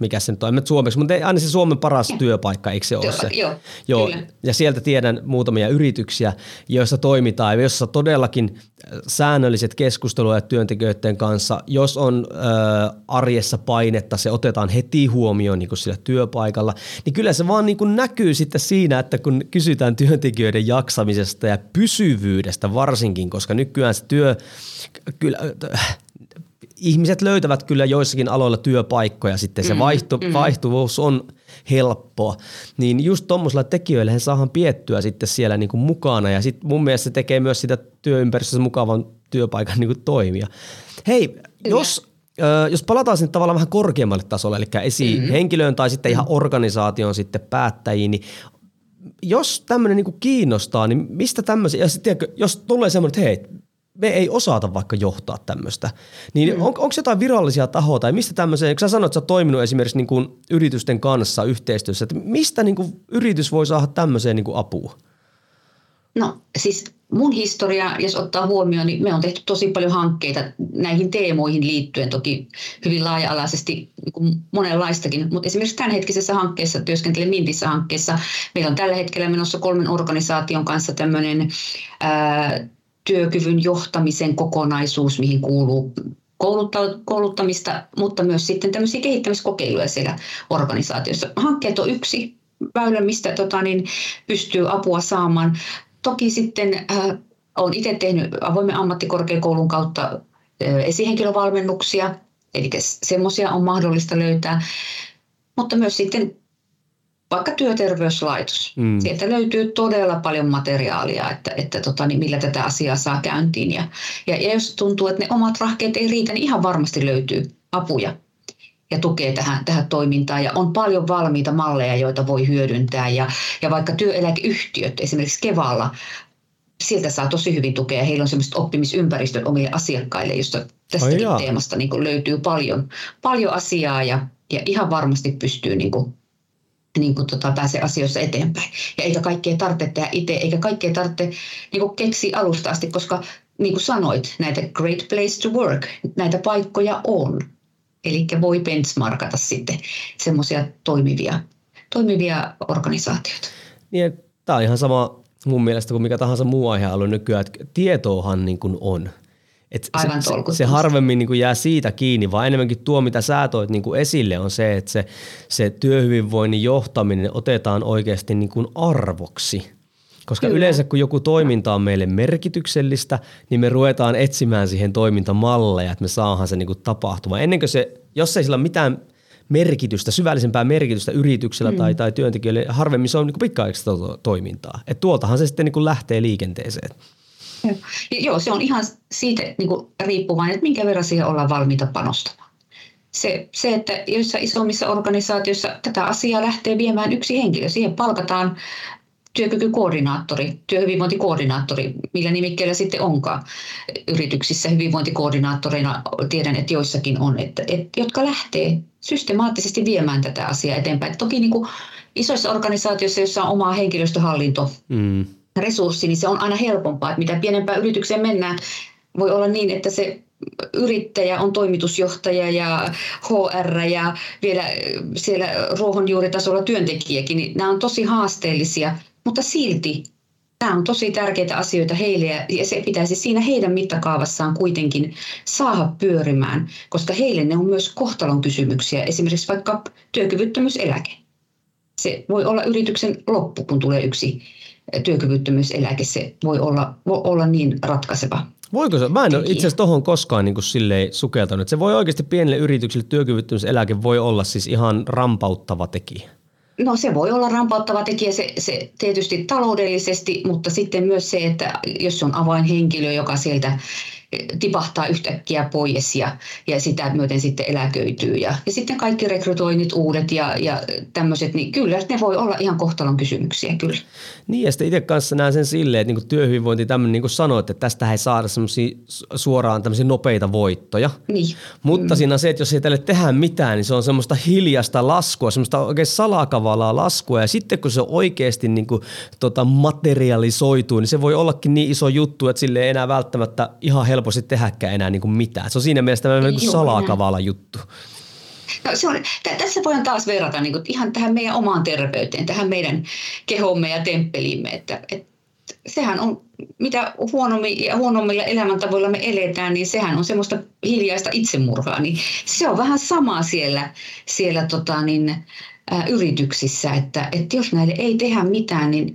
mikä se nyt on, suomeksi, mutta aina se Suomen paras työpaikka, eikö se ole se? Joo. Ja sieltä tiedän muutamia yrityksiä, joissa toimitaan, joissa todellakin säännölliset keskusteluja työntekijöiden kanssa, jos on arjessa painetta, se otetaan heti huomioon niin kuin sillä työpaikalla, niin kyllä se vaan niin kuin näkyy sitten siinä, että kun kysytään työntekijöiden jaksamisesta ja pysyvyydestä varsinkin, koska nykyään se työ kyllä... Ihmiset löytävät kyllä joissakin aloilla työpaikkoja sitten, se vaihtuvuus on helppoa, niin just tuommoisilla tekijöillä he saadaan piettyä sitten siellä niin kuin mukana ja sitten mun mielestä se tekee myös sitä työympäristössä mukavan työpaikan niin kuin toimia. Hei, jos palataan sinne tavallaan vähän korkeammalle tasolle, eli esihenkilöön tai sitten ihan organisaatioon sitten päättäjiin, niin jos tämmöinen niin kuin kiinnostaa, niin mistä tämmöisiä, ja sitten jos tulee semmoinen, että hei, me ei osata vaikka johtaa tämmöistä. Niin onko jotain virallisia tahoja tai mistä tämmöiseen, kun sä sanoit, että sä oot toiminut esimerkiksi niin kuin yritysten kanssa yhteistyössä, että mistä niin kuin yritys voi saada tämmöiseen niin kuin apua? No siis mun historia, jos ottaa huomioon, niin me on tehty tosi paljon hankkeita näihin teemoihin liittyen, toki hyvin laaja-alaisesti niin monenlaistakin, mutta esimerkiksi tämänhetkisessä hankkeessa, työskentelen Mintissä hankkeessa, meillä on tällä hetkellä menossa 3 organisaation kanssa tämmöinen työkyvyn johtamisen kokonaisuus, mihin kuuluu kouluttamista, mutta myös sitten tämmöisiä kehittämiskokeiluja siellä organisaatiossa. Hankkeet on yksi väylä, mistä pystyy apua saamaan. Toki sitten olen itse tehnyt avoimen ammattikorkeakoulun kautta esihenkilövalmennuksia, eli semmoisia on mahdollista löytää, mutta myös sitten vaikka Työterveyslaitos. Sieltä löytyy todella paljon materiaalia, että millä tätä asiaa saa käyntiin. Ja jos tuntuu, että ne omat rahkeet ei riitä, niin ihan varmasti löytyy apuja ja tukea tähän toimintaan. Ja on paljon valmiita malleja, joita voi hyödyntää. Ja vaikka työeläkeyhtiöt, esimerkiksi Kevalla, sieltä saa tosi hyvin tukea. Heillä on sellaiset oppimisympäristöt omille asiakkaille, josta tästäkin teemasta niin löytyy paljon asiaa ja ihan varmasti pystyy pääsee asioissa eteenpäin. Ja eikä kaikkea tarvitse tehdä itse, eikä kaikkea tarvitse keksiä alusta asti, koska niin kuin sanoit, näitä Great Place to Work, näitä paikkoja on. Eli voi benchmarkata sitten semmoisia toimivia organisaatioita. Niin, tämä on ihan sama mun mielestä kuin mikä tahansa muu aihealue nykyään, että tietoahan niin kuin on. Se harvemmin niin kuin jää siitä kiinni, vaan enemmänkin tuo, mitä sä toit niin kuin esille, on se, että se työhyvinvoinnin johtaminen otetaan oikeasti niin kuin arvoksi. Koska yleensä kun joku toiminta on meille merkityksellistä, niin me ruvetaan etsimään siihen toimintamalleja, että me saadaan se niin kuin tapahtumaan. Ennen kuin jos ei sillä ole mitään merkitystä, syvällisempää merkitystä yrityksellä tai työntekijöille, harvemmin se on niin kuin pitkäaikaista toimintaa. Et tuoltahan se sitten niin kuin lähtee liikenteeseen. Joo, se on ihan siitä riippuvainen, että minkä verran siihen ollaan valmiita panostamaan. Se, että joissain isommissa organisaatioissa tätä asiaa lähtee viemään yksi henkilö. Siihen palkataan työkykykoordinaattori, työhyvinvointikoordinaattori, millä nimikkeellä sitten onkaan. Yrityksissä hyvinvointikoordinaattoreina tiedän, että joissakin on, jotka lähtee systemaattisesti viemään tätä asiaa eteenpäin. Toki niin kuin isoissa organisaatioissa, joissa on oma henkilöstöhallinto, resurssi, niin se on aina helpompaa, että mitä pienempään yritykseen mennään, voi olla niin, että se yrittäjä on toimitusjohtaja ja HR ja vielä siellä ruohonjuuritasolla työntekijäkin, niin nämä on tosi haasteellisia, mutta silti nämä on tosi tärkeitä asioita heille ja se pitäisi siinä heidän mittakaavassaan kuitenkin saada pyörimään, koska heille ne on myös kohtalon kysymyksiä, esimerkiksi vaikka työkyvyttömyyseläke. Se voi olla yrityksen loppu, kun tulee yksi työkyvyttömyyseläke, se voi olla niin ratkaiseva. Voiko se? Mä en ole itse asiassa tohon koskaan niin kuin silleen sukeltanut. Se voi oikeasti pienelle yritykselle työkyvyttömyyseläke voi olla siis ihan rampauttava tekijä. No se voi olla rampauttava tekijä, se tietysti taloudellisesti, mutta sitten myös se, että jos se on avainhenkilö, joka sieltä tipahtaa yhtäkkiä pois ja sitä myöten sitten eläköityy. Ja sitten kaikki rekrytoinnit uudet ja tämmöiset, niin kyllä ne voi olla ihan kohtalon kysymyksiä kyllä. Niin ja sitten itse kanssa näen sen silleen, että niin työhyvinvointi tämmöinen, niin kuin sanoit, että tästä ei saada semmoisia suoraan tämmöisiä nopeita voittoja. Niin. Mutta siinä on se, että jos ei tälle tehdä mitään, niin se on semmoista hiljasta laskua, semmoista oikein salakavalaa laskua ja sitten kun se oikeasti niin kuin, materialisoituu, niin se voi ollakin niin iso juttu, että sille ei enää välttämättä ihan helposti tehdäkään enää niin kuin mitään. Se on siinä mielessä tämmöinen niin salakavala juttu. No, tässä voidaan taas verrata niin kuin ihan tähän meidän omaan terveyteen, tähän meidän kehomme ja temppelimme. Että sehän on, mitä huonommilla elämäntavoilla me eletään, niin sehän on semmoista hiljaista itsemurhaa. Niin se on vähän sama siellä yrityksissä, että jos näille ei tehdä mitään, niin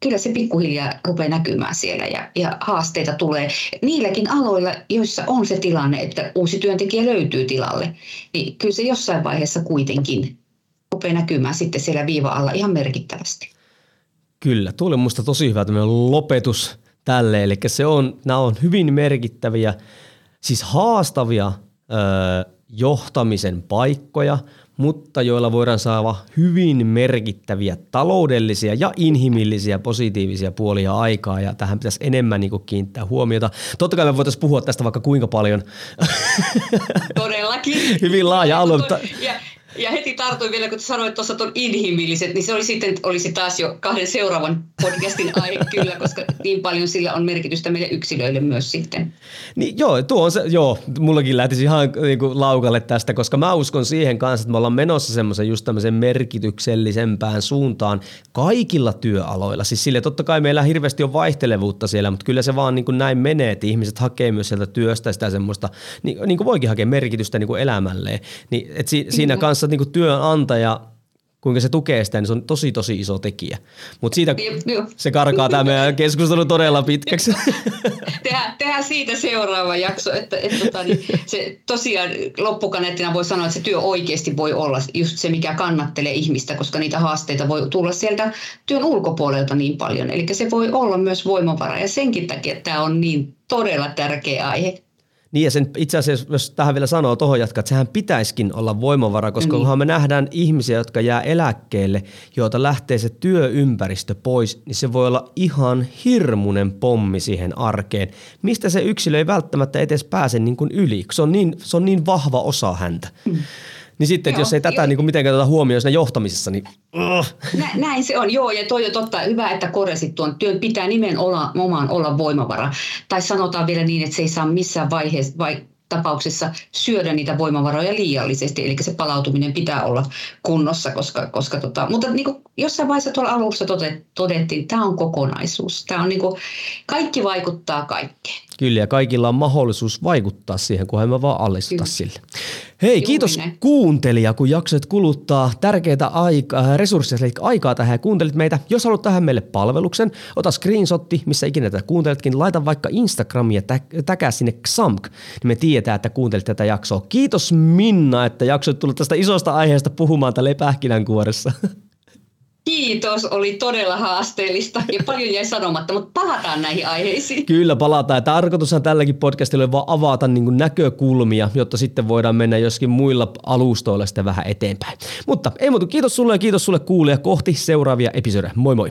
kyllä se pikkuhiljaa rupeaa näkymään siellä ja haasteita tulee. Niilläkin aloilla, joissa on se tilanne, että uusi työntekijä löytyy tilalle, niin kyllä se jossain vaiheessa kuitenkin rupeaa näkymään sitten siellä viiva-alla ihan merkittävästi. Kyllä, tuli minusta tosi hyvä tämmöinen lopetus tälle. Eli nämä on hyvin merkittäviä, siis haastavia johtamisen paikkoja, mutta joilla voidaan saada hyvin merkittäviä taloudellisia ja inhimillisiä positiivisia puolia aikaa, ja tähän pitäisi enemmän niin kuin kiinnittää huomiota. Totta kai me voitaisiin puhua tästä vaikka kuinka paljon. Todellakin. Hyvin laaja alue. Ja heti tartuin vielä, kun sanoit tuossa tuon inhimilliset, niin se oli sitten olisi taas jo 2 seuraavan podcastin aihe kyllä, koska niin paljon sillä on merkitystä meille yksilöille myös sitten. Niin joo, tuo on se, joo, mullakin lähtisi ihan niin kuin laukalle tästä, koska mä uskon siihen kanssa, että me ollaan menossa semmoisen just tämmöisen merkityksellisempään suuntaan kaikilla työaloilla. Siis sille totta kai meillä hirveästi on vaihtelevuutta siellä, mutta kyllä se vaan niin kuin näin menee, että ihmiset hakee myös sieltä työstä sitä semmoista, niin kuin voikin hakea merkitystä niin kuin elämälleen, niin että siinä kanssa niin kuin työnantaja, kuinka se tukee sitä, niin se on tosi, tosi iso tekijä. Mutta siitä se karkaa tämä meidän keskustelu todella pitkäksi. Tehdään siitä seuraava jakso. Että niin, se tosiaan loppukaneettina voi sanoa, että se työ oikeasti voi olla just se, mikä kannattelee ihmistä, koska niitä haasteita voi tulla sieltä työn ulkopuolelta niin paljon. Eli se voi olla myös voimavara ja senkin takia tämä on niin todella tärkeä aihe. Niin ja sen, itse asiassa, jos tähän vielä sanoo, tuohon jatkaa, että sehän pitäisikin olla voimavara, koska kunhan me nähdään ihmisiä, jotka jää eläkkeelle, joilta lähtee se työympäristö pois, niin se voi olla ihan hirmuinen pommi siihen arkeen, mistä se yksilö ei välttämättä edes pääse niin kuin yli, se on niin vahva osa häntä. Niin sitten, jos ei tätä niin kuin mitenkään tuota huomioon siinä johtamisessa, niin... Näin se on, joo, ja toi on totta. Hyvä, että korjasit tuon. Työn pitää nimenomaan olla voimavara. Tai sanotaan vielä niin, että se ei saa missään vaiheessa tapauksessa syödä niitä voimavaroja liiallisesti, eli se palautuminen pitää olla kunnossa, koska mutta niin kuin jossain vaiheessa tuolla alussa todettiin, että tämä on kokonaisuus. Tämä on niin kuin, kaikki vaikuttaa kaikkeen. Kyllä, ja kaikilla on mahdollisuus vaikuttaa siihen, kunhan me vaan alistutaan sille. Hei, kiitos kuuntelija, kun jaksoit kuluttaa tärkeitä resursseja, eli aikaa tähän ja kuuntelit meitä. Jos haluat tähän meille palveluksen, ota screenshotti, missä ikinä tätä kuunteletkin, laita vaikka Instagramia ja täkää sinne XAMK, niin me tiedetään, että kuuntelit tätä jaksoa. Kiitos Minna, että jaksoit tulla tästä isosta aiheesta puhumaan tälle pähkinänkuoressa. Kiitos, oli todella haasteellista ja paljon jäi sanomatta, mutta palataan näihin aiheisiin. Kyllä palataan, ja tarkoitushan tälläkin podcastilla on vaan avata niin kuin näkökulmia, jotta sitten voidaan mennä joskin muilla alustoilla sitten vähän eteenpäin. Mutta ei muuta, kiitos sulle ja kiitos sulle kuulija, kohti seuraavia episodejä. Moi moi!